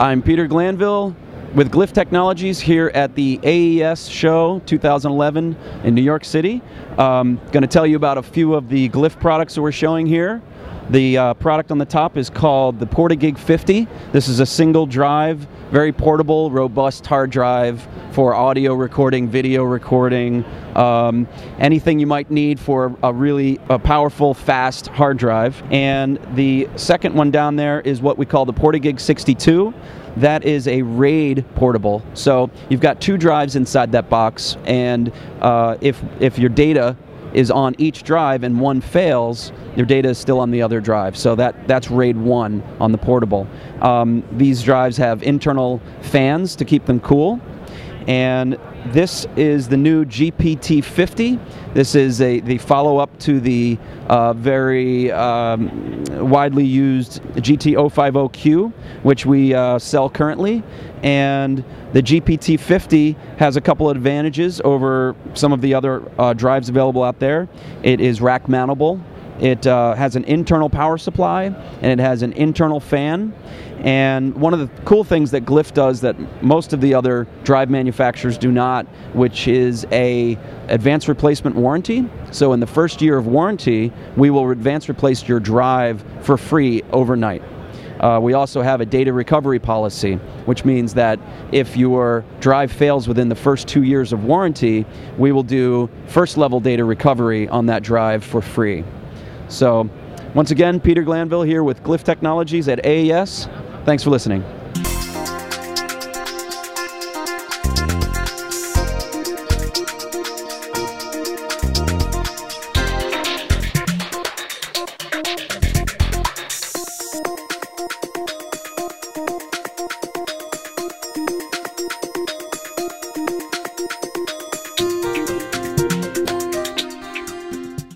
I'm Peter Glanville with Glyph Technologies here at the AES Show 2011 in New York City. Going to tell you about a few of the Glyph products that we're showing here. The product on the top is called the PortaGig 50. This is a single drive, very portable, robust hard drive for audio recording, video recording, anything you might need for a really powerful, fast hard drive. And the second one down there is what we call the PortaGig 62. That is a RAID portable. So you've got two drives inside that box, and if your data is on each drive and one fails, your data is still on the other drive. So that's RAID 1 on the portable. These drives have internal fans to keep them cool. And this is the new GPT 50. This is the follow-up to the very widely used GT 050 Q, which we sell currently. And the GPT 50 has a couple of advantages over some of the other drives available out there. It is rack mountable. It has an internal power supply, and it has an internal fan. And one of the cool things that Glyph does that most of the other drive manufacturers do not, which is a advanced replacement warranty. So in the first year of warranty, we will advance replace your drive for free overnight. We also have a data recovery policy, which means that if your drive fails within the first 2 years of warranty, we will do first level data recovery on that drive for free. So, once again, Peter Glanville here with Glyph Technologies at AES. Thanks for listening.